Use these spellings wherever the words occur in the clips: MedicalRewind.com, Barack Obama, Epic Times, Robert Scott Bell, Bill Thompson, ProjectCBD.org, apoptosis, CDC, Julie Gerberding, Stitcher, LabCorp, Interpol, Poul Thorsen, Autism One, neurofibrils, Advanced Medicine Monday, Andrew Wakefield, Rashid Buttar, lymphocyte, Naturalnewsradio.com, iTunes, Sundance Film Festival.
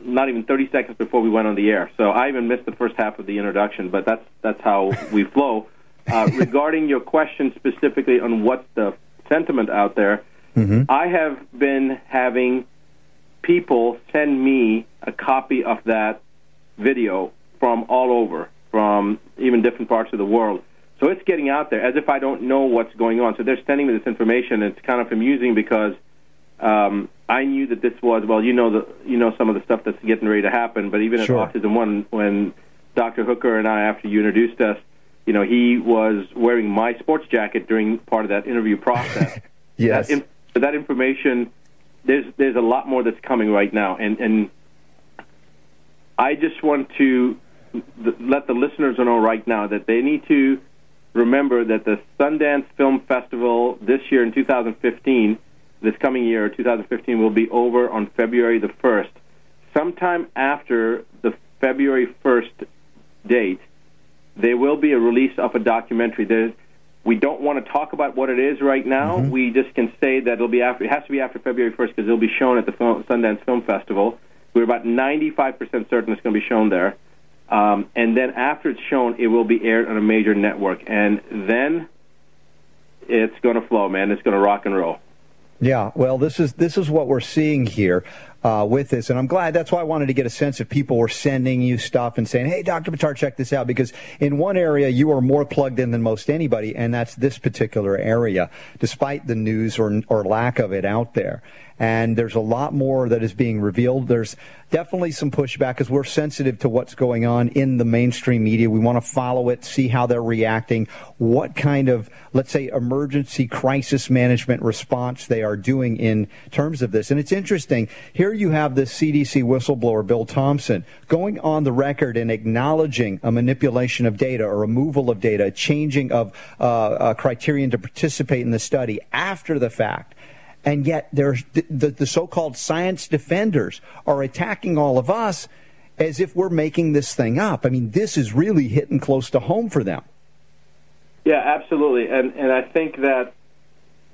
not even 30 seconds before we went on the air, so I even missed the first half of the introduction, but that's how we flow. Regarding your question specifically on what's the sentiment out there, I have been having people send me a copy of that video from all over, from even different parts of the world. So it's getting out there as if I don't know what's going on. So they're sending me this information. It's kind of amusing because I knew that this was, some of the stuff that's getting ready to happen, but even at Autism One, when Dr. Hooker and I, after you introduced us, he was wearing my sports jacket during part of that interview process. Yes. That information, there's a lot more that's coming right now. And I just want to let the listeners know right now that they need to remember that the Sundance Film Festival this year in 2015, this coming year, 2015, will be over on February the 1st. Sometime after the February 1st date, there will be a release of a documentary. We don't want to talk about what it is right now. Mm-hmm. We just can say that it has to be after February 1st because it will be shown at the Sundance Film Festival. We're about 95% certain it's going to be shown there. And then after it's shown, it will be aired on a major network. And then it's going to flow, man. It's going to rock and roll. Yeah, well, this is what we're seeing here with this, and I'm glad. That's why I wanted to get a sense if people were sending you stuff and saying, hey, Dr. Buttar, check this out, because in one area you are more plugged in than most anybody, and that's this particular area, despite the news or lack of it out there. And there's a lot more that is being revealed. There's definitely some pushback because we're sensitive to what's going on in the mainstream media. We want to follow it, see how they're reacting, what kind of, let's say, emergency crisis management response they are doing in terms of this. And it's interesting. Here you have this CDC whistleblower, Bill Thompson, going on the record and acknowledging a manipulation of data, a removal of data, a changing of a criterion to participate in the study after the fact. And yet there's the so-called science defenders are attacking all of us as if we're making this thing up. I mean, this is really hitting close to home for them. Yeah, absolutely. And I think that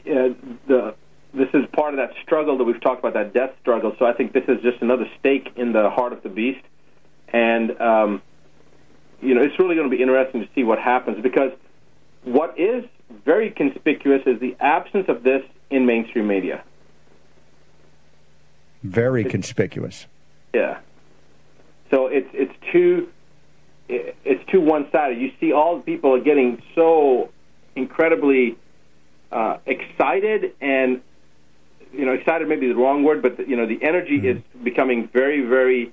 this is part of that struggle that we've talked about, that death struggle. So I think this is just another stake in the heart of the beast. And, you know, it's really going to be interesting to see what happens, because what is very conspicuous is the absence of this in mainstream media. Very conspicuous. Yeah. So it's too one-sided. You see all the people are getting so incredibly excited, and, you know, excited may be the wrong word, but, you know, the energy is becoming very, very,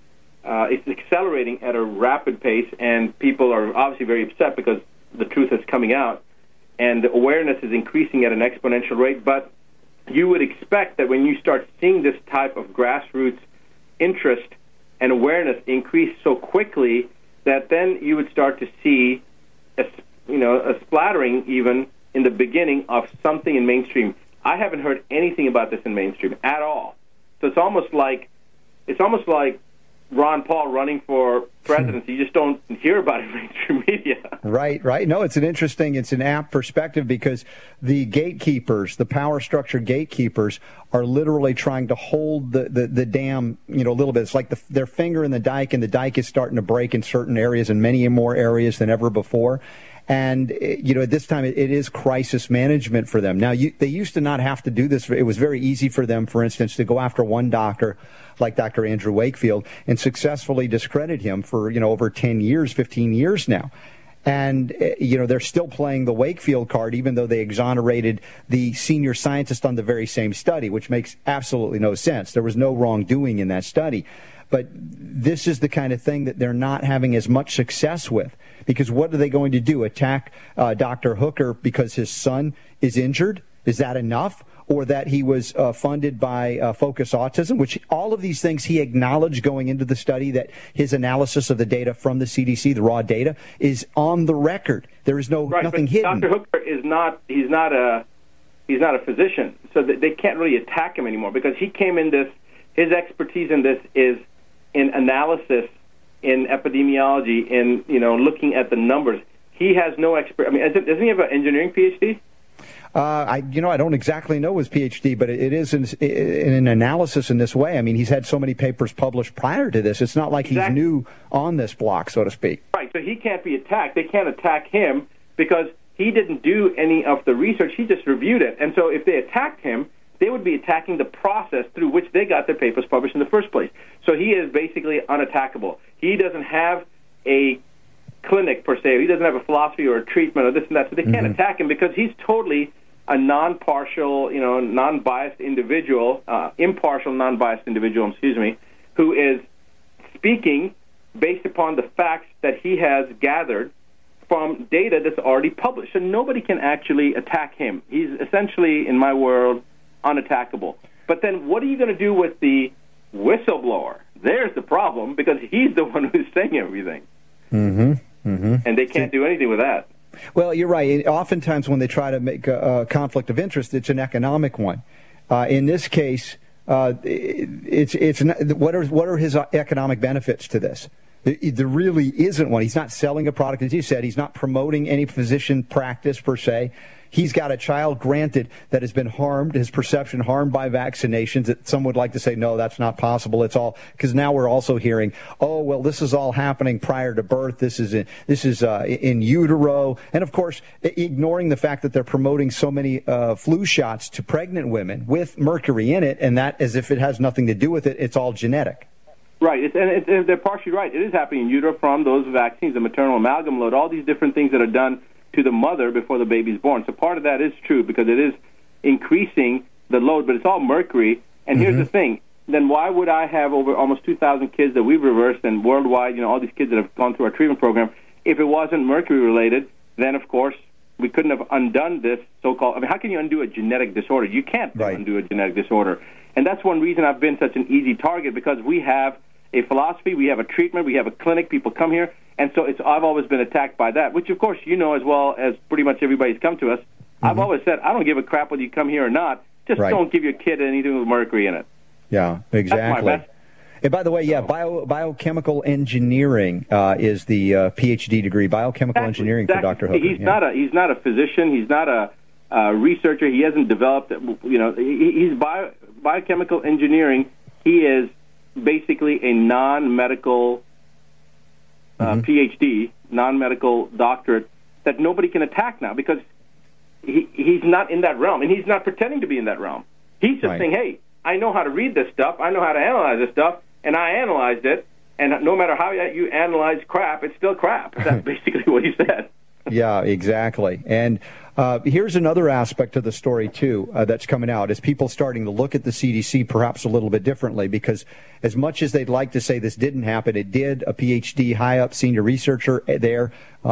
it's accelerating at a rapid pace, and people are obviously very upset because the truth is coming out, and the awareness is increasing at an exponential rate. But you would expect that when you start seeing this type of grassroots interest and awareness increase so quickly, that then you would start to see, a splattering even in the beginning of something in mainstream. I haven't heard anything about this in mainstream at all. So it's almost like Ron Paul running for presidency. You just don't hear about it in mainstream media. Right. No, it's an apt perspective, because the gatekeepers, the power structure gatekeepers, are literally trying to hold the dam, a little bit. It's like their finger in the dike, and the dike is starting to break in certain areas, and many more areas than ever before. And, at this time, it is crisis management for them. Now, they used to not have to do this. It was very easy for them, for instance, to go after one doctor like Dr. Andrew Wakefield and successfully discredit him for, over 10 years, 15 years now. And, they're still playing the Wakefield card, even though they exonerated the senior scientist on the very same study, which makes absolutely no sense. There was no wrongdoing in that study. But this is the kind of thing that they're not having as much success with, because what are they going to do? Attack Dr. Hooker because his son is injured? Is that enough? Or that he was funded by Focus Autism, which all of these things he acknowledged going into the study, that his analysis of the data from the CDC, the raw data, is on the record. There is nothing hidden. Dr. Hooker is not. He's not a physician, so they can't really attack him anymore, because he came in this. His expertise in this is in analysis, in epidemiology, in looking at the numbers. He has no expert. I mean, doesn't he have an engineering PhD? I don't exactly know his PhD, but it is in an analysis in this way. I mean, he's had so many papers published prior to this. It's not like exactly. He's new on this block, so to speak. Right. So he can't be attacked. They can't attack him because he didn't do any of the research. He just reviewed it. And so if they attacked him, they would be attacking the process through which they got their papers published in the first place. So he is basically unattackable. He doesn't have a clinic, per se. He doesn't have a philosophy or a treatment or this and that. So they can't attack him because he's totally a non-partial, non-biased individual, impartial, non-biased individual, who is speaking based upon the facts that he has gathered from data that's already published. So nobody can actually attack him. He's essentially, in my world, unattackable. But then what are you going to do with the whistleblower? There's the problem, because he's the one who's saying everything. And they can't do anything with that. Well, you're right. Oftentimes when they try to make a conflict of interest, it's an economic one. In this case, it's not, what are his economic benefits to this? There really isn't one. He's not selling a product, as you said. He's not promoting any physician practice, per se. He's got a child, granted, that has been harmed, his perception harmed by vaccinations. That some would like to say, no, that's not possible. It's all because now we're also hearing, oh, well, this is all happening prior to birth. This is in utero. And, of course, ignoring the fact that they're promoting so many flu shots to pregnant women with mercury in it, and that as if it has nothing to do with it. It's all genetic. Right, and they're partially right. It is happening in utero from those vaccines, the maternal amalgam load, all these different things that are done to the mother before the baby's born. So part of that is true because it is increasing the load, but it's all mercury. And here's the thing. Then why would I have over almost 2,000 kids that we've reversed and worldwide, all these kids that have gone through our treatment program, if it wasn't mercury-related, then, of course, we couldn't have undone this so-called... I mean, how can you undo a genetic disorder? You can't undo a genetic disorder. And that's one reason I've been such an easy target, because we have a philosophy, we have a treatment, we have a clinic, people come here, and so I've always been attacked by that, which, of course, as well as pretty much everybody's come to us. I've always said, I don't give a crap whether you come here or not. Just don't give your kid anything with mercury in it. Yeah, exactly. That's my best. And by the way, biochemical engineering is the PhD degree. Biochemical engineering for Dr. Hooker. He's not a physician. He's not a researcher. He hasn't developed. Biochemical engineering. He is basically a non-medical PhD, non-medical doctorate that nobody can attack now because he's not in that realm, and he's not pretending to be in that realm. He's just saying, hey, I know how to read this stuff. I know how to analyze this stuff, and I analyzed it. And no matter how you analyze crap, it's still crap. That's basically what he said. Yeah, exactly. And here's another aspect of the story, too, that's coming out, is people starting to look at the CDC perhaps a little bit differently, because as much as they'd like to say this didn't happen, it did. A PhD, high-up senior researcher there,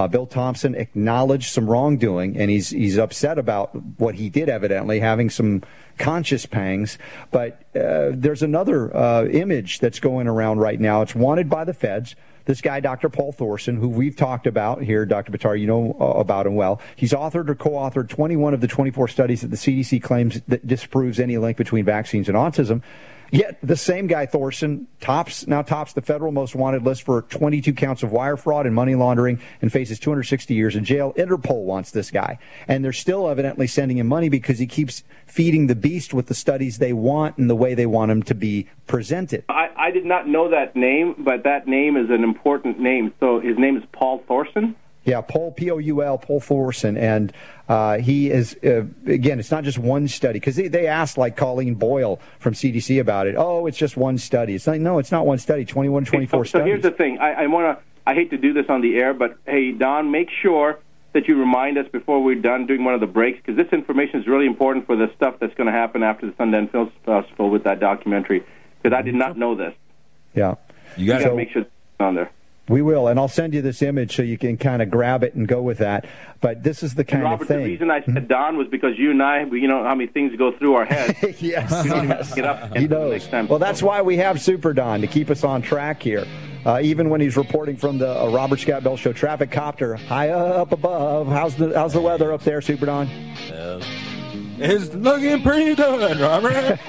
Bill Thompson, acknowledged some wrongdoing, and he's upset about what he did, evidently, having some conscious pangs. But there's another image that's going around right now. It's wanted by the feds. This guy, Dr. Poul Thorsen, who we've talked about here, Dr. Buttar, you know about him well. He's authored or co-authored 21 of the 24 studies that the CDC claims that disproves any link between vaccines and autism. Yet the same guy, Thorsen, tops the federal most wanted list for 22 counts of wire fraud and money laundering and faces 260 years in jail. Interpol wants this guy. And they're still evidently sending him money because he keeps feeding the beast with the studies they want and the way they want them to be presented. I did not know that name, but that name is an important name. So his name is Poul Thorsen? Yeah, Paul, P-O-U-L, Poul Thorsen, and he is, again, it's not just one study, because they asked, like, Colleen Boyle from CDC about it, it's just one study. It's like, no, it's not one study, 24 studies. So here's the thing, I hate to do this on the air, but, hey, Don, make sure that you remind us before we're done doing one of the breaks, because this information is really important for the stuff that's going to happen after the Sundance Film Festival with that documentary, because I did not know this. Yeah. You got to make sure it's on there. We will, and I'll send you this image so you can kind of grab it and go with that. But this is the kind of thing. The reason I said Don was because you and I, you know how many things go through our heads. Yes. We don't even get up and do it next time. Well, that's why we have Super Don, to keep us on track here. Even when he's reporting from the Robert Scott Bell Show traffic copter high up above. How's the weather up there, Super Don? It's looking pretty good, Robert.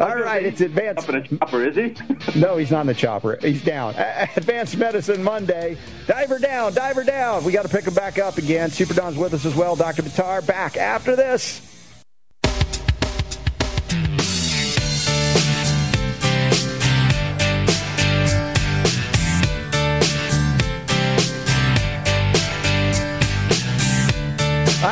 All right, it's advanced. Up in a chopper, is he? No, he's not in the chopper. He's down. Advanced Medicine Monday. Diver down. We got to pick him back up again. Super Don's with us as well. Dr. Buttar back after this.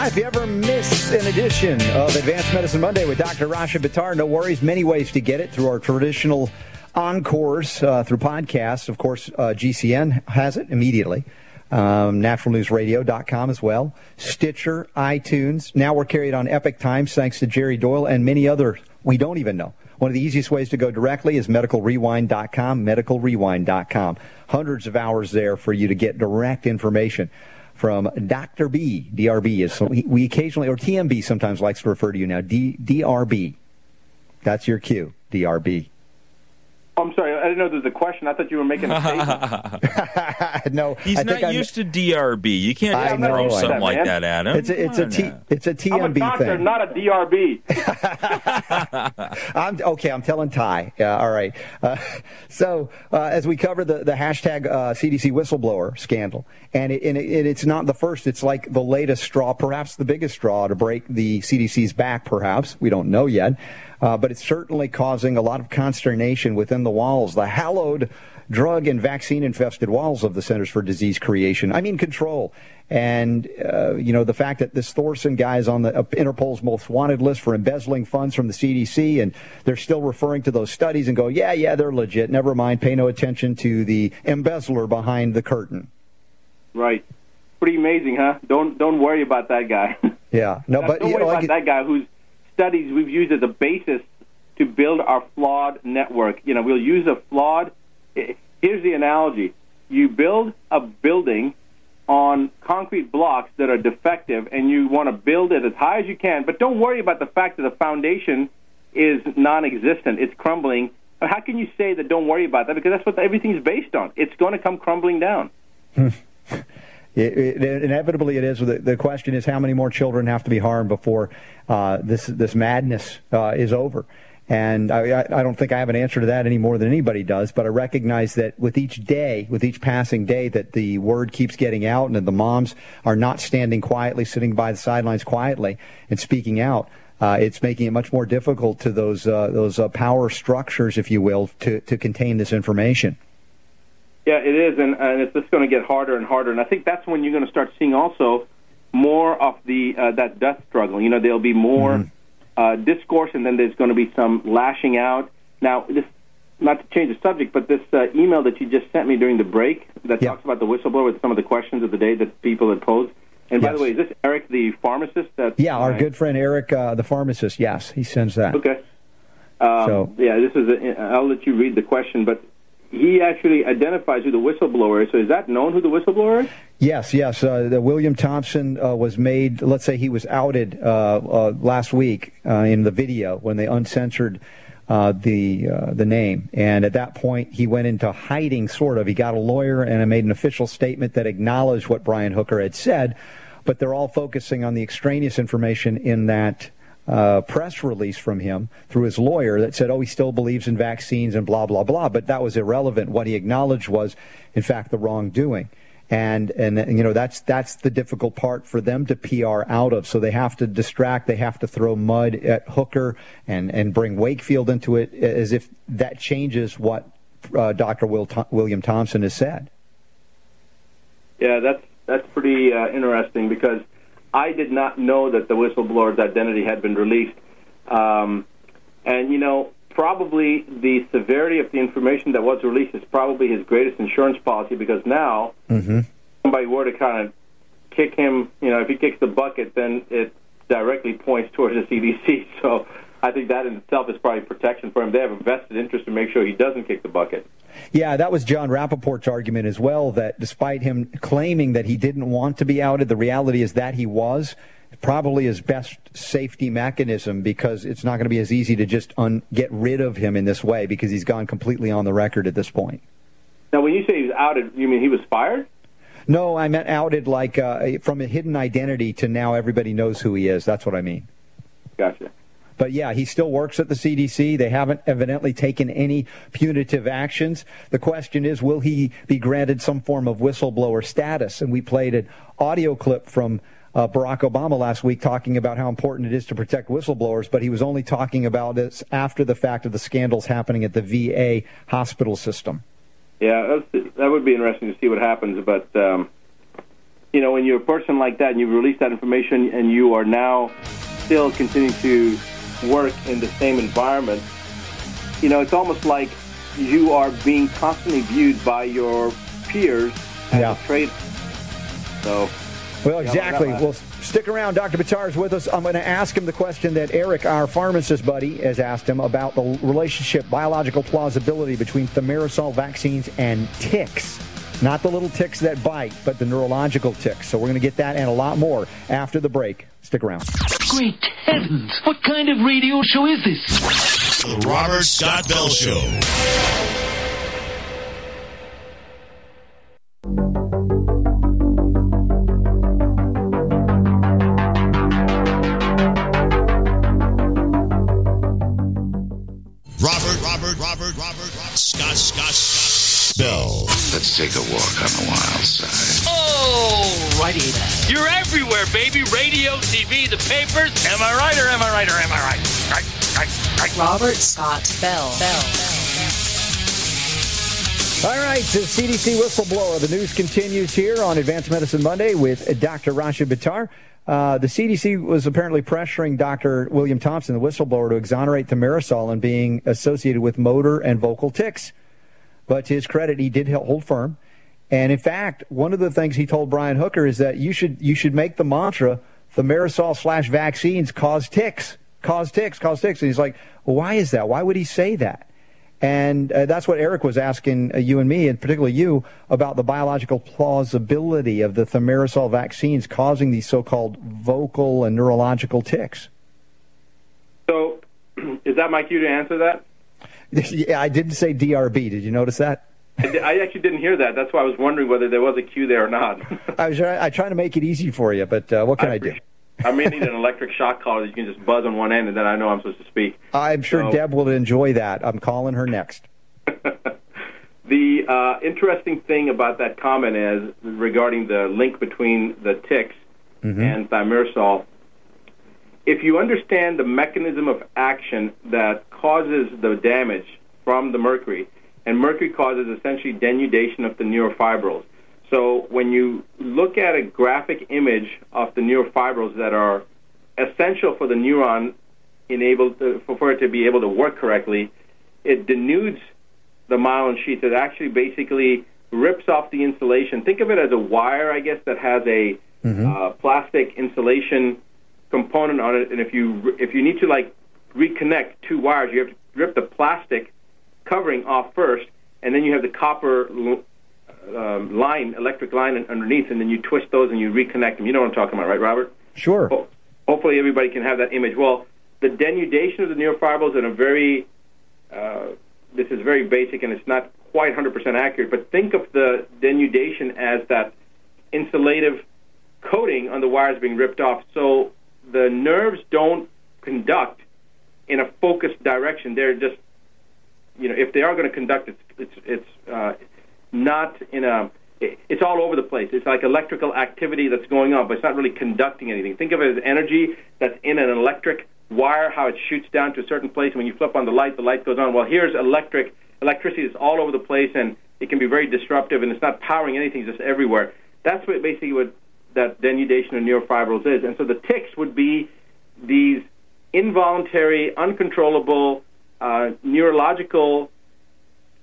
If you ever miss an edition of Advanced Medicine Monday with Dr. Rashid Buttar, no worries. Many ways to get it through our traditional encores, through podcasts. Of course, GCN has it immediately. Naturalnewsradio.com as well. Stitcher, iTunes. Now we're carried on Epic Times, thanks to Jerry Doyle and many others we don't even know. One of the easiest ways to go directly is MedicalRewind.com, MedicalRewind.com. Hundreds of hours there for you to get direct information from Dr. B, DRB, is we occasionally, or TMB sometimes likes to refer to you now, DRB. That's your cue, DRB. I'm sorry, I didn't know there was a question. I thought you were making a statement. No, he's not used to DRB. You can't just throw something like that at him. It's a TMB thing. I'm a doctor, not a DRB. I'm telling Ty. All right. So as we cover the hashtag CDC whistleblower scandal, and it's not the first. It's like the latest straw, perhaps the biggest straw to break the CDC's back, perhaps. We don't know yet. But it's certainly causing a lot of consternation within the walls, the hallowed drug and vaccine-infested walls of the Centers for Disease Control. And, the fact that this Thorsen guy is on the Interpol's most wanted list for embezzling funds from the CDC, and they're still referring to those studies and go, yeah, they're legit. Never mind. Pay no attention to the embezzler behind the curtain. Right. Pretty amazing, huh? Don't worry about that guy. Yeah. No, but don't worry about that guy who's studies we've used as a basis to build our flawed network. We'll use a flawed... Here's the analogy. You build a building on concrete blocks that are defective, and you want to build it as high as you can, but don't worry about the fact that the foundation is non-existent. It's crumbling. How can you say that don't worry about that? Because that's what everything's based on. It's going to come crumbling down. It inevitably it is. The question is how many more children have to be harmed before this madness is over. And I don't think I have an answer to that any more than anybody does, but I recognize that with each day, with each passing day, that the word keeps getting out and that the moms are not standing quietly, sitting by the sidelines quietly and speaking out. It's making it much more difficult to those power structures, if you will, to contain this information. Yeah, it is, and it's just going to get harder and harder. And I think that's when you're going to start seeing also more of the that death struggle. You know, there'll be more discourse, and then there's going to be some lashing out. Now, this, not to change the subject, but this email that you just sent me during the break that talks about the whistleblower with some of the questions of the day that people had posed. And by the way, is this Eric, the pharmacist? Our good friend Eric, the pharmacist, yes, he sends that. Okay. I'll let you read the question, but he actually identifies who the whistleblower is. So is that known who the whistleblower is? Yes. William Thompson was made, let's say he was outed last week in the video when they uncensored the name. And at that point, he went into hiding, sort of. He got a lawyer and made an official statement that acknowledged what Brian Hooker had said. But they're all focusing on the extraneous information in that press release from him through his lawyer that said, he still believes in vaccines and blah, blah, blah. But that was irrelevant. What he acknowledged was, in fact, the wrongdoing. And you know, that's the difficult part for them to PR out of. So they have to distract. They have to throw mud at Hooker and bring Wakefield into it as if that changes what Dr. William Thompson has said. Yeah, that's pretty interesting because I did not know that the whistleblower's identity had been released. And, you know, probably the severity of the information that was released is probably his greatest insurance policy because now somebody were to kind of kick him, you know, if he kicks the bucket, then it directly points towards the CDC. So I think that in itself is probably protection for him. They have a vested interest to make sure he doesn't kick the bucket. Yeah, that was John Rappaport's argument as well, that despite him claiming that he didn't want to be outed, the reality is that he was. Probably his best safety mechanism because it's not going to be as easy to just get rid of him in this way because he's gone completely on the record at this point. Now, when you say he was outed, you mean he was fired? No, I meant outed like from a hidden identity to now everybody knows who he is. That's what I mean. Gotcha. But, yeah, he still works at the CDC. They haven't evidently taken any punitive actions. The question is, will he be granted some form of whistleblower status? And we played an audio clip from Barack Obama last week talking about how important it is to protect whistleblowers, but he was only talking about this after the fact of the scandals happening at the VA hospital system. Yeah, that would be interesting to see what happens. But, you know, when you're a person like that and you release that information and you are now still continuing to work in the same environment, you know, it's almost like you are being constantly viewed by your peers as a traitor. So... Well, exactly. Well, stick around. Dr. Buttar is with us. I'm going to ask him the question that Eric, our pharmacist buddy, has asked him about the relationship, biological plausibility between thimerosal vaccines and ticks. Not the little ticks that bite, but the neurological ticks. So we're going to get that and a lot more after the break. Stick around. Great heavens. What kind of radio show is this? The Robert Scott Bell Show. Scott Bell. Let's take a walk on the wild side. Alrighty then. You're everywhere, baby. Radio, TV, the papers. Am I right or am I right or am I right? Right. Robert Scott Bell. All right, the CDC whistleblower. The news continues here on Advanced Medicine Monday with Dr. Rashid Buttar. The CDC was apparently pressuring Dr. William Thompson, the whistleblower, to exonerate thimerosal and being associated with motor and vocal tics. But to his credit, he did hold firm. And in fact, one of the things he told Brian Hooker is that you should make the mantra, thimerosal/vaccines cause tics. And he's like, why is that? Why would he say that? And that's what Eric was asking you and me, and particularly you, about the biological plausibility of the thimerosal vaccines causing these so-called vocal and neurological tics. So is that my cue to answer that? Yeah, I didn't say DRB. Did you notice that? I actually didn't hear that. That's why I was wondering whether there was a cue there or not. I try to make it easy for you, but what can I do? I may need an electric shock collar that you can just buzz on one end, and then I know I'm supposed to speak. I'm sure Deb will enjoy that. I'm calling her next. The interesting thing about that comment is regarding the link between the ticks and thimerosal. If you understand the mechanism of action that causes the damage from the mercury, and mercury causes essentially denudation of the neurofibrils. So when you look at a graphic image of the neurofibrils that are essential for the neuron for it to be able to work correctly, it denudes the myelin sheath. It actually basically rips off the insulation. Think of it as a wire, I guess, that has a plastic insulation component on it. And if you need to, like, reconnect two wires, you have to rip the plastic covering off first, and then you have the copper electric line underneath, and then you twist those and you reconnect them. You know what I'm talking about, right, Robert? Sure. Hopefully everybody can have that image. Well, the denudation of the neurofibrils in a very... this is very basic, and it's not quite 100% accurate, but think of the denudation as that insulative coating on the wires being ripped off. So the nerves don't conduct in a focused direction. They're just, if they are going to conduct, it's not in a... It's all over the place. It's like electrical activity that's going on, but it's not really conducting anything. Think of it as energy that's in an electric wire, how it shoots down to a certain place, and when you flip on the light goes on. Well, here's electricity is all over the place, and it can be very disruptive, and it's not powering anything, it's just everywhere. That's what that denudation of neurofibrils is. And so the tics would be these involuntary, uncontrollable neurological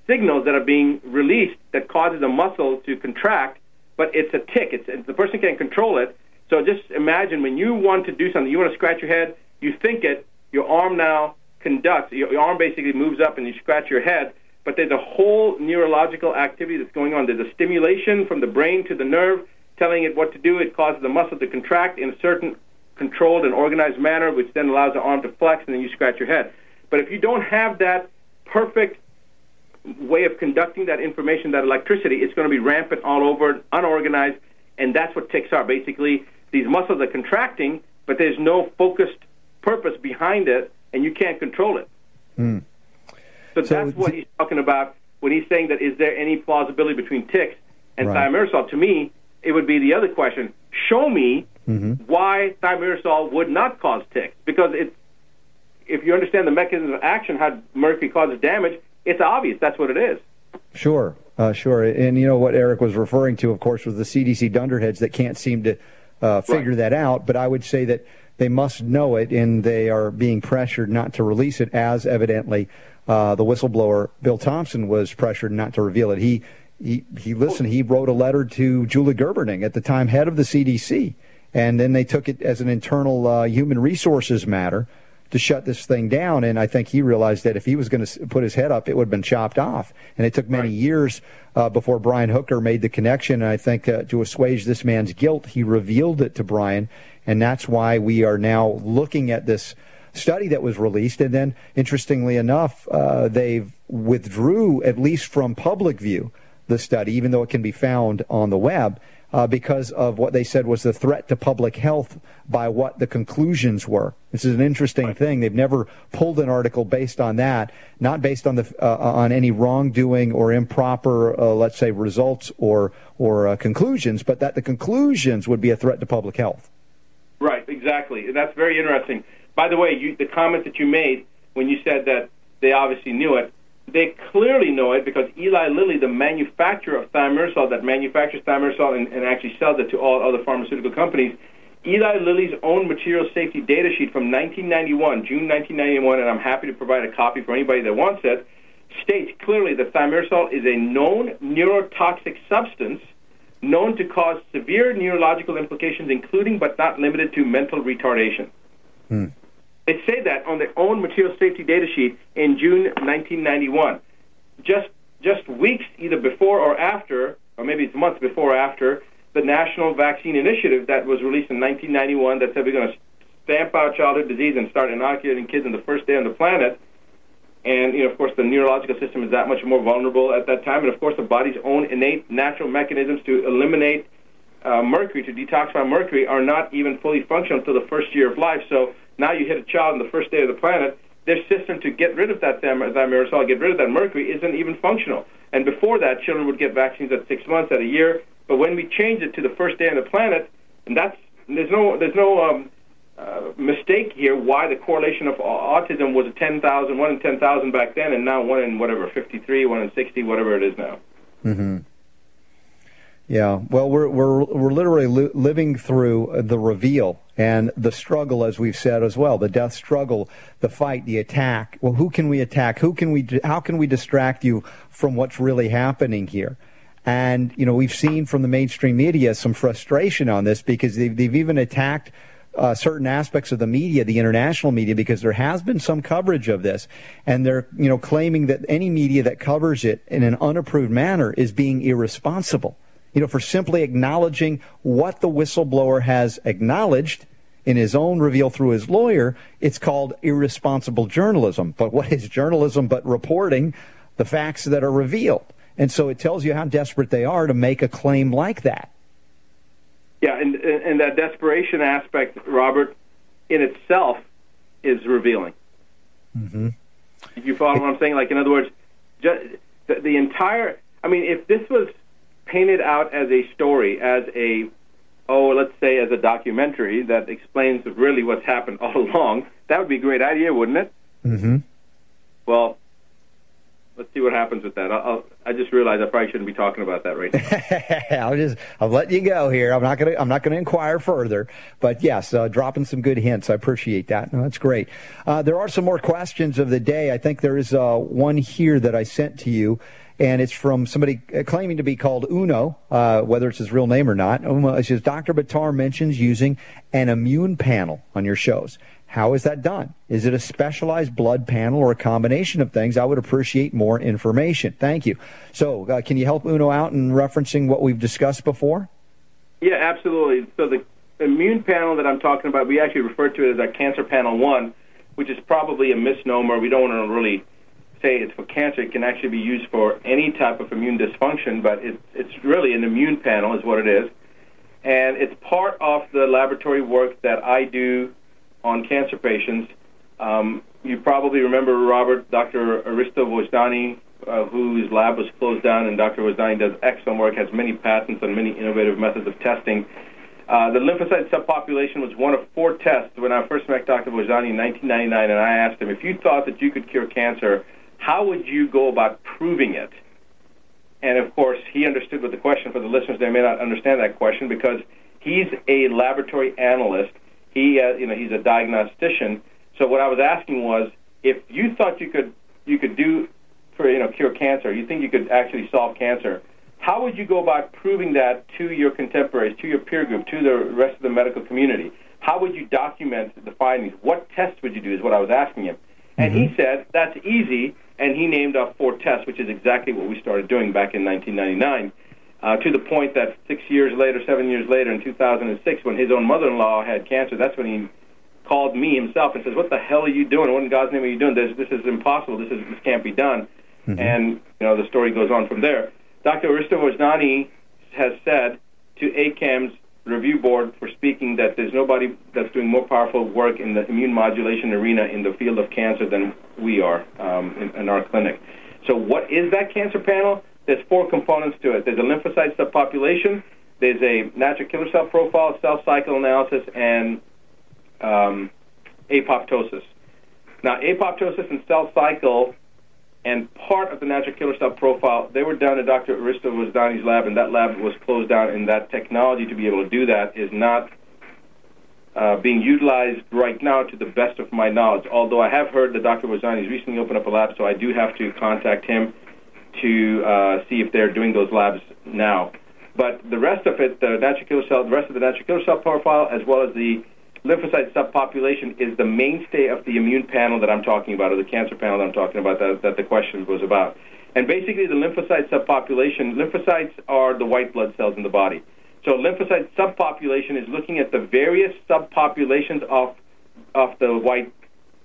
signals that are being released that causes a muscle to contract, but it's a tic. The person can't control it. So just imagine when you want to do something, you want to scratch your head, you think it, your arm now conducts. Your arm basically moves up and you scratch your head, but there's a whole neurological activity that's going on. There's a stimulation from the brain to the nerve telling it what to do. It causes the muscle to contract in a certain controlled and organized manner, which then allows the arm to flex, and then you scratch your head. But if you don't have that perfect way of conducting that information, that electricity, it's going to be rampant all over, unorganized, and that's what tics are. Basically, these muscles are contracting, but there's no focused purpose behind it, and you can't control it. Mm. So that's what he's talking about when he's saying that is there any plausibility between tics and thimerosal. To me, it would be the other question. Show me why thimerosal would not cause tics, because if you understand the mechanism of action, how mercury causes damage, it's obvious. That's what it is. Sure, sure. And you know what Eric was referring to, of course, was the CDC dunderheads that can't seem to figure that out, but I would say that they must know it, and they are being pressured not to release it, as evidently the whistleblower Bill Thompson was pressured not to reveal it. He wrote a letter to Julie Gerberding, at the time head of the CDC, and then they took it as an internal human resources matter to shut this thing down, and I think he realized that if he was going to put his head up, it would have been chopped off. And it took many years before Brian Hooker made the connection, and I think to assuage this man's guilt, he revealed it to Brian, and that's why we are now looking at this study that was released. And then, interestingly enough, they've withdrew, at least from public view, the study, even though it can be found on the web, because of what they said was the threat to public health by what the conclusions were. This is an interesting thing. They've never pulled an article based on that, not based on the on any wrongdoing or improper, let's say, results or conclusions, but that the conclusions would be a threat to public health. Right, exactly. That's very interesting. By the way, the comment that you made when you said that they obviously knew it, they clearly know it because Eli Lilly, the manufacturer of thimerosal, that manufactures thimerosal and actually sells it to all other pharmaceutical companies, Eli Lilly's own material safety data sheet from June 1991, and I'm happy to provide a copy for anybody that wants it, states clearly that thimerosal is a known neurotoxic substance known to cause severe neurological implications, including but not limited to mental retardation. Hmm. They say that on their own material safety data sheet in June 1991. Just weeks either before or after, or maybe it's months before or after, the National Vaccine Initiative that was released in 1991 that said we're going to stamp out childhood disease and start inoculating kids on the first day on the planet, And, you know, of course, the neurological system is that much more vulnerable at that time. And, of course, the body's own innate natural mechanisms to eliminate mercury, to detoxify mercury, are not even fully functional until the first year of life. So now you hit a child on the first day of the planet, their system to get rid of that thimerosal, get rid of that mercury, isn't even functional. And before that, children would get vaccines at 6 months, at a year. But when we change it to the first day on the planet, and that's there's no mistake here why the correlation of autism was 10,000, 1 in 10,000 back then, and now 1 in whatever, 53, 1 in 60, whatever it is now. Mm-hmm. Yeah, well, we're literally living through the reveal and the struggle, as we've said as well, the death struggle, the fight, the attack. Well, who can we attack? How can we distract you from what's really happening here? And, you know, we've seen from the mainstream media some frustration on this because they've even attacked certain aspects of the media, the international media, because there has been some coverage of this, and they're, you know, claiming that any media that covers it in an unapproved manner is being irresponsible, you know, for simply acknowledging what the whistleblower has acknowledged in his own reveal through his lawyer. It's called irresponsible journalism. But what is journalism but reporting the facts that are revealed? And so it tells you how desperate they are to make a claim like that. Yeah, and that desperation aspect, Robert, in itself is revealing. Mm-hmm. You follow what I'm saying? Like, in other words, just the entire... I mean, if this was painted out as a story, as a, let's say as a documentary that explains really what's happened all along, that would be a great idea, wouldn't it? Mm-hmm. Well... let's see what happens with that. I just realized I probably shouldn't be talking about that right now. I'm letting you go here. I'm not gonna inquire further. But yes, dropping some good hints. I appreciate that. No, that's great. There are some more questions of the day. I think there is one here that I sent to you, and it's from somebody claiming to be called Uno, whether it's his real name or not. Uno, it says, Dr. Buttar mentions using an immune panel on your shows. How is that done? Is it a specialized blood panel or a combination of things? I would appreciate more information. Thank you. So can you help Uno out in referencing what we've discussed before? Yeah, absolutely. So the immune panel that I'm talking about, we actually refer to it as our Cancer Panel 1, which is probably a misnomer. We don't want to really say it's for cancer. It can actually be used for any type of immune dysfunction, but it's really an immune panel is what it is. And it's part of the laboratory work that I do on cancer patients. You probably remember, Robert, Dr. Aristo Vojdani, whose lab was closed down, and Dr. Vojdani does excellent work, has many patents on many innovative methods of testing. The lymphocyte subpopulation was one of 4 tests when I first met Dr. Vojdani in 1999, and I asked him, if you thought that you could cure cancer, how would you go about proving it? And, of course, he understood what the question, for the listeners, they may not understand that question, because he's a laboratory analyst. He, he's a diagnostician. So what I was asking was, if you thought you could do for cure cancer, you think you could actually solve cancer, how would you go about proving that to your contemporaries, to your peer group, to the rest of the medical community? How would you document the findings? What tests would you do? Is what I was asking him, and he said that's easy. And he named off 4 tests, which is exactly what we started doing back in 1999. To the point that 7 years later, in 2006, when his own mother-in-law had cancer, that's when he called me himself and says, what the hell are you doing? What in God's name are you doing? This is impossible. This can't be done. Mm-hmm. And, the story goes on from there. Dr. Aristo Vojdani has said to ACAM's review board for speaking that there's nobody that's doing more powerful work in the immune modulation arena in the field of cancer than we are in our clinic. So what is that cancer panel? There's 4 components to it. There's a lymphocyte subpopulation, there's a natural killer cell profile, cell cycle analysis, and apoptosis. Now, apoptosis and cell cycle and part of the natural killer cell profile, they were done at Dr. Aristo Vojdani's lab, and that lab was closed down, and that technology to be able to do that is not being utilized right now to the best of my knowledge, although I have heard that Dr. Vojdani's recently opened up a lab, so I do have to contact him to see if they're doing those labs now. But the rest of it, the rest of the natural killer cell profile, as well as the lymphocyte subpopulation, is the mainstay of the immune panel that I'm talking about, or the cancer panel that I'm talking about, that the question was about. And basically, the lymphocyte subpopulation, lymphocytes are the white blood cells in the body. So lymphocyte subpopulation is looking at the various subpopulations of the white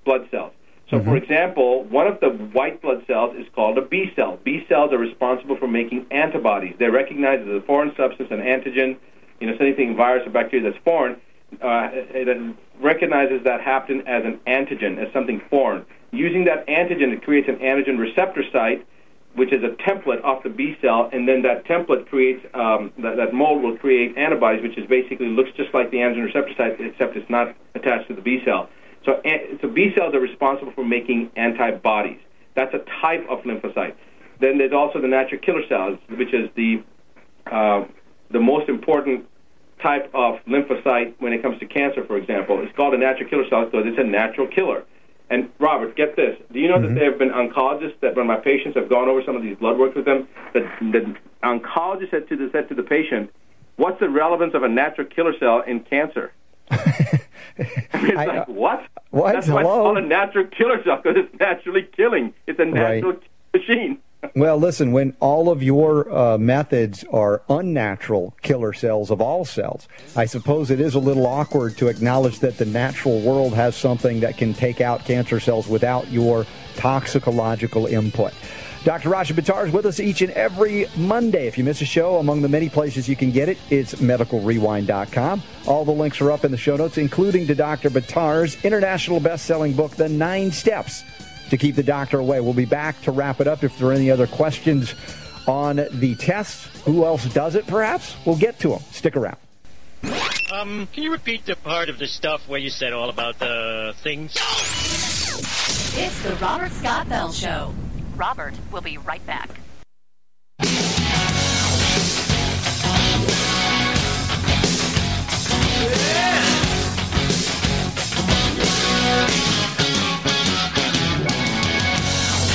blood cells. So, for example, one of the white blood cells is called a B cell. B cells are responsible for making antibodies. They're recognized as a foreign substance, an antigen, so anything, virus or bacteria that's foreign, it recognizes that hapten as an antigen, as something foreign. Using that antigen, it creates an antigen receptor site, which is a template off the B cell, and then that template creates, that mold will create antibodies, which is basically looks just like the antigen receptor site, except it's not attached to the B cell. So B cells are responsible for making antibodies. That's a type of lymphocyte. Then there's also the natural killer cells, which is the most important type of lymphocyte when it comes to cancer, for example. It's called a natural killer cell because it's a natural killer. And, Robert, get this. Do you know that there have been oncologists that when my patients have gone over some of these blood work with them, that the oncologist said to the patient, what's the relevance of a natural killer cell in cancer? What? That's why it's called a natural killer cell, because it's naturally killing. It's a natural machine. Well, listen, when all of your methods are unnatural killer cells of all cells, I suppose it is a little awkward to acknowledge that the natural world has something that can take out cancer cells without your toxicological input. Dr. Rashid Buttar is with us each and every Monday. If you miss a show, among the many places you can get it, it's MedicalRewind.com. All the links are up in the show notes, including to Dr. Buttar's international best-selling book, The 9 Steps to Keep the Doctor Away. We'll be back to wrap it up. If there are any other questions on the tests, who else does it, perhaps? We'll get to them. Stick around. Can you repeat the part of the stuff where you said all about the things? It's the Robert Scott Bell Show. Robert will be right back. All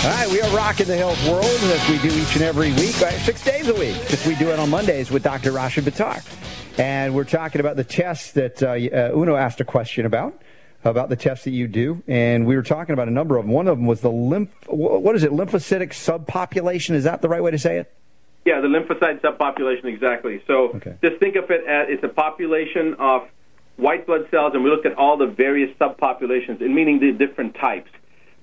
right, we are rocking the health world as we do each and every week, 6 days a week, as we do it on Mondays with Dr. Rashid Buttar. And we're talking about the tests that Uno asked a question about the tests that you do, and we were talking about a number of them. One of them was the lymphocytic subpopulation. Is that the right way to say it? Yeah, the lymphocyte subpopulation, exactly. So just think of it as it's a population of white blood cells, and we looked at all the various subpopulations, meaning the different types.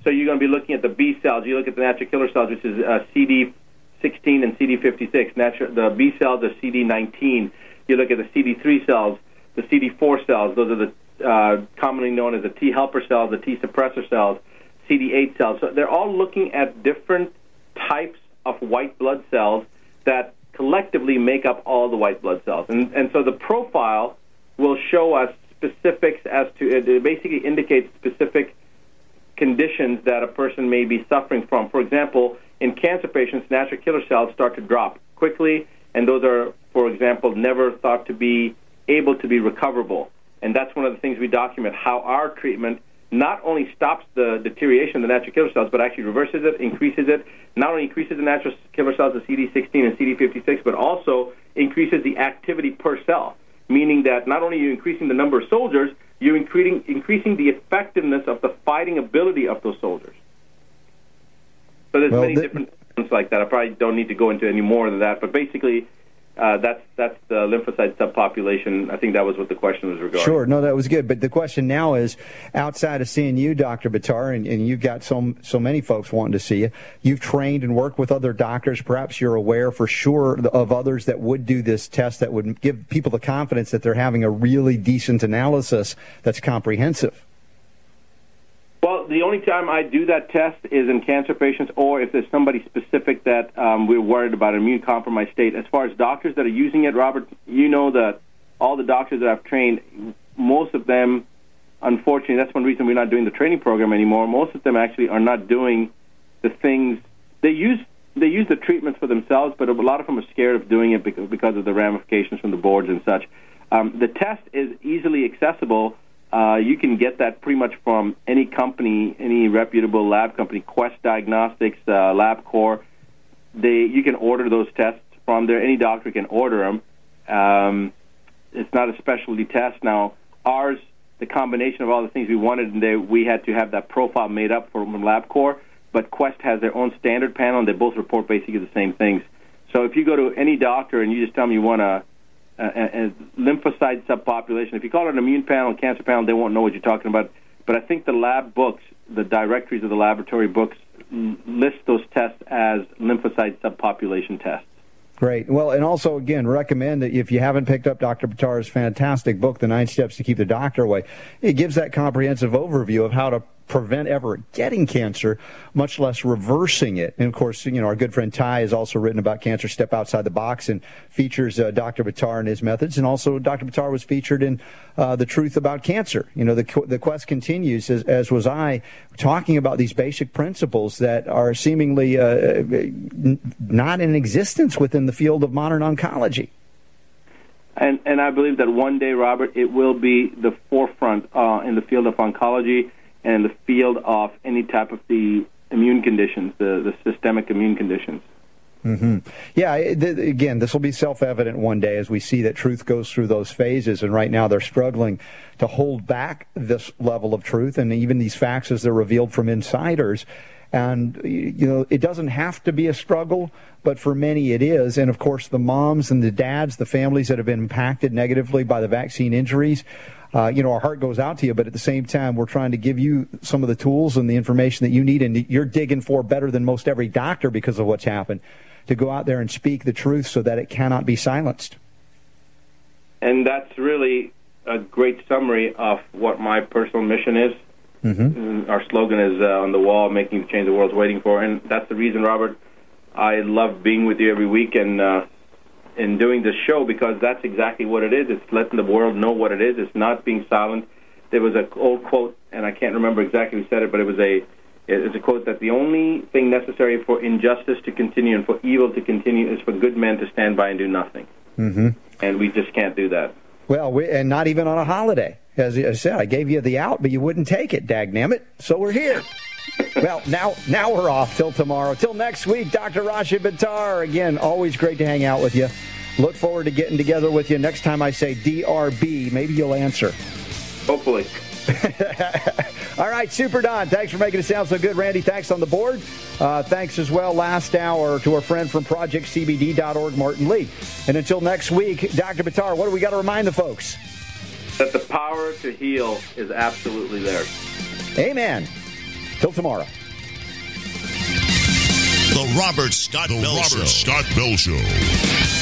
So you're going to be looking at the B cells. You look at the natural killer cells, which is CD16 and CD56. The B cells are CD19. You look at the CD3 cells, the CD4 cells. Those are the commonly known as the T helper cells, the T suppressor cells, CD8 cells. So they're all looking at different types of white blood cells that collectively make up all the white blood cells. And so the profile will show us specifics as to, it basically indicates specific conditions that a person may be suffering from. For example, in cancer patients, natural killer cells start to drop quickly, and those are, for example, never thought to be able to be recoverable. And that's one of the things we document, how our treatment not only stops the deterioration of the natural killer cells, but actually reverses it, increases it, not only increases the natural killer cells, the CD16 and CD56, but also increases the activity per cell, meaning that not only are you increasing the number of soldiers, you're increasing the effectiveness of the fighting ability of those soldiers. So there's many different things like that. I probably don't need to go into any more than that, but basically... That's the lymphocyte subpopulation. I think that was what the question was regarding. Sure. No, that was good. But the question now is, outside of seeing you, Dr. Buttar, and you've got so many folks wanting to see you, you've trained and worked with other doctors. Perhaps you're aware for sure of others that would do this test that would give people the confidence that they're having a really decent analysis that's comprehensive. Well, the only time I do that test is in cancer patients or if there's somebody specific that we're worried about, immune compromised state. As far as doctors that are using it, Robert, you know that all the doctors that I've trained, most of them, unfortunately, that's one reason we're not doing the training program anymore. Most of them actually are not doing the things. They use the treatments for themselves, but a lot of them are scared of doing it because of the ramifications from the boards and such. The test is easily accessible. You can get that pretty much from any company, any reputable lab company, Quest Diagnostics, LabCorp. You can order those tests from there. Any doctor can order them. It's not a specialty test. Now, ours, the combination of all the things we wanted in there, we had to have that profile made up from LabCorp, but Quest has their own standard panel, and they both report basically the same things. So if you go to any doctor and you just tell them you want to, lymphocyte subpopulation. If you call it an immune panel, cancer panel, they won't know what you're talking about. But I think the lab books, the directories of the laboratory books, list those tests as lymphocyte subpopulation tests. Great. Well, and also, again, recommend that if you haven't picked up Dr. Buttar's fantastic book, The 9 Steps to Keep the Doctor Away, it gives that comprehensive overview of how to prevent ever getting cancer, much less reversing it. And, of course, you know, our good friend Ty has also written about Cancer Step Outside the Box and features Dr. Buttar and his methods. And also, Dr. Buttar was featured in The Truth About Cancer. You know, the quest continues, as was I, talking about these basic principles that are seemingly not in existence within the field of modern oncology. And I believe that one day, Robert, it will be the forefront in the field of oncology and in the field of any type of the immune conditions, the systemic immune conditions. Mm-hmm. Yeah, again, this will be self-evident one day as we see that truth goes through those phases, and right now they're struggling to hold back this level of truth, and even these facts as they're revealed from insiders. And, you know, it doesn't have to be a struggle, but for many it is. And, of course, the moms and the dads, the families that have been impacted negatively by the vaccine injuries, you know, our heart goes out to you, but at the same time, we're trying to give you some of the tools and the information that you need, and you're digging for better than most every doctor because of what's happened, to go out there and speak the truth so that it cannot be silenced. And that's really a great summary of what my personal mission is. Mm-hmm. Our slogan is on the wall, making the change the world's waiting for. And that's the reason, Robert, I love being with you every week and doing this show, because that's exactly what it is. It's letting the world know what it is. It's not being silent. There was an old quote, and I can't remember exactly who said it, but it's a quote that the only thing necessary for injustice to continue and for evil to continue is for good men to stand by and do nothing. Mm-hmm. And we just can't do that. Well, and not even on a holiday. As I said, I gave you the out, but you wouldn't take it, dagnammit. So we're here. Well, now we're off till tomorrow. Till next week, Dr. Rashid Buttar. Again, always great to hang out with you. Look forward to getting together with you. Next time I say DRB, maybe you'll answer. Hopefully. All right, Super Don, thanks for making it sound so good. Randy, thanks on the board. Thanks as well last hour to our friend from ProjectCBD.org, Martin Lee. And until next week, Dr. Buttar, what do we got to remind the folks? That the power to heal is absolutely there. Amen. Till tomorrow. The Robert Scott Bell Show.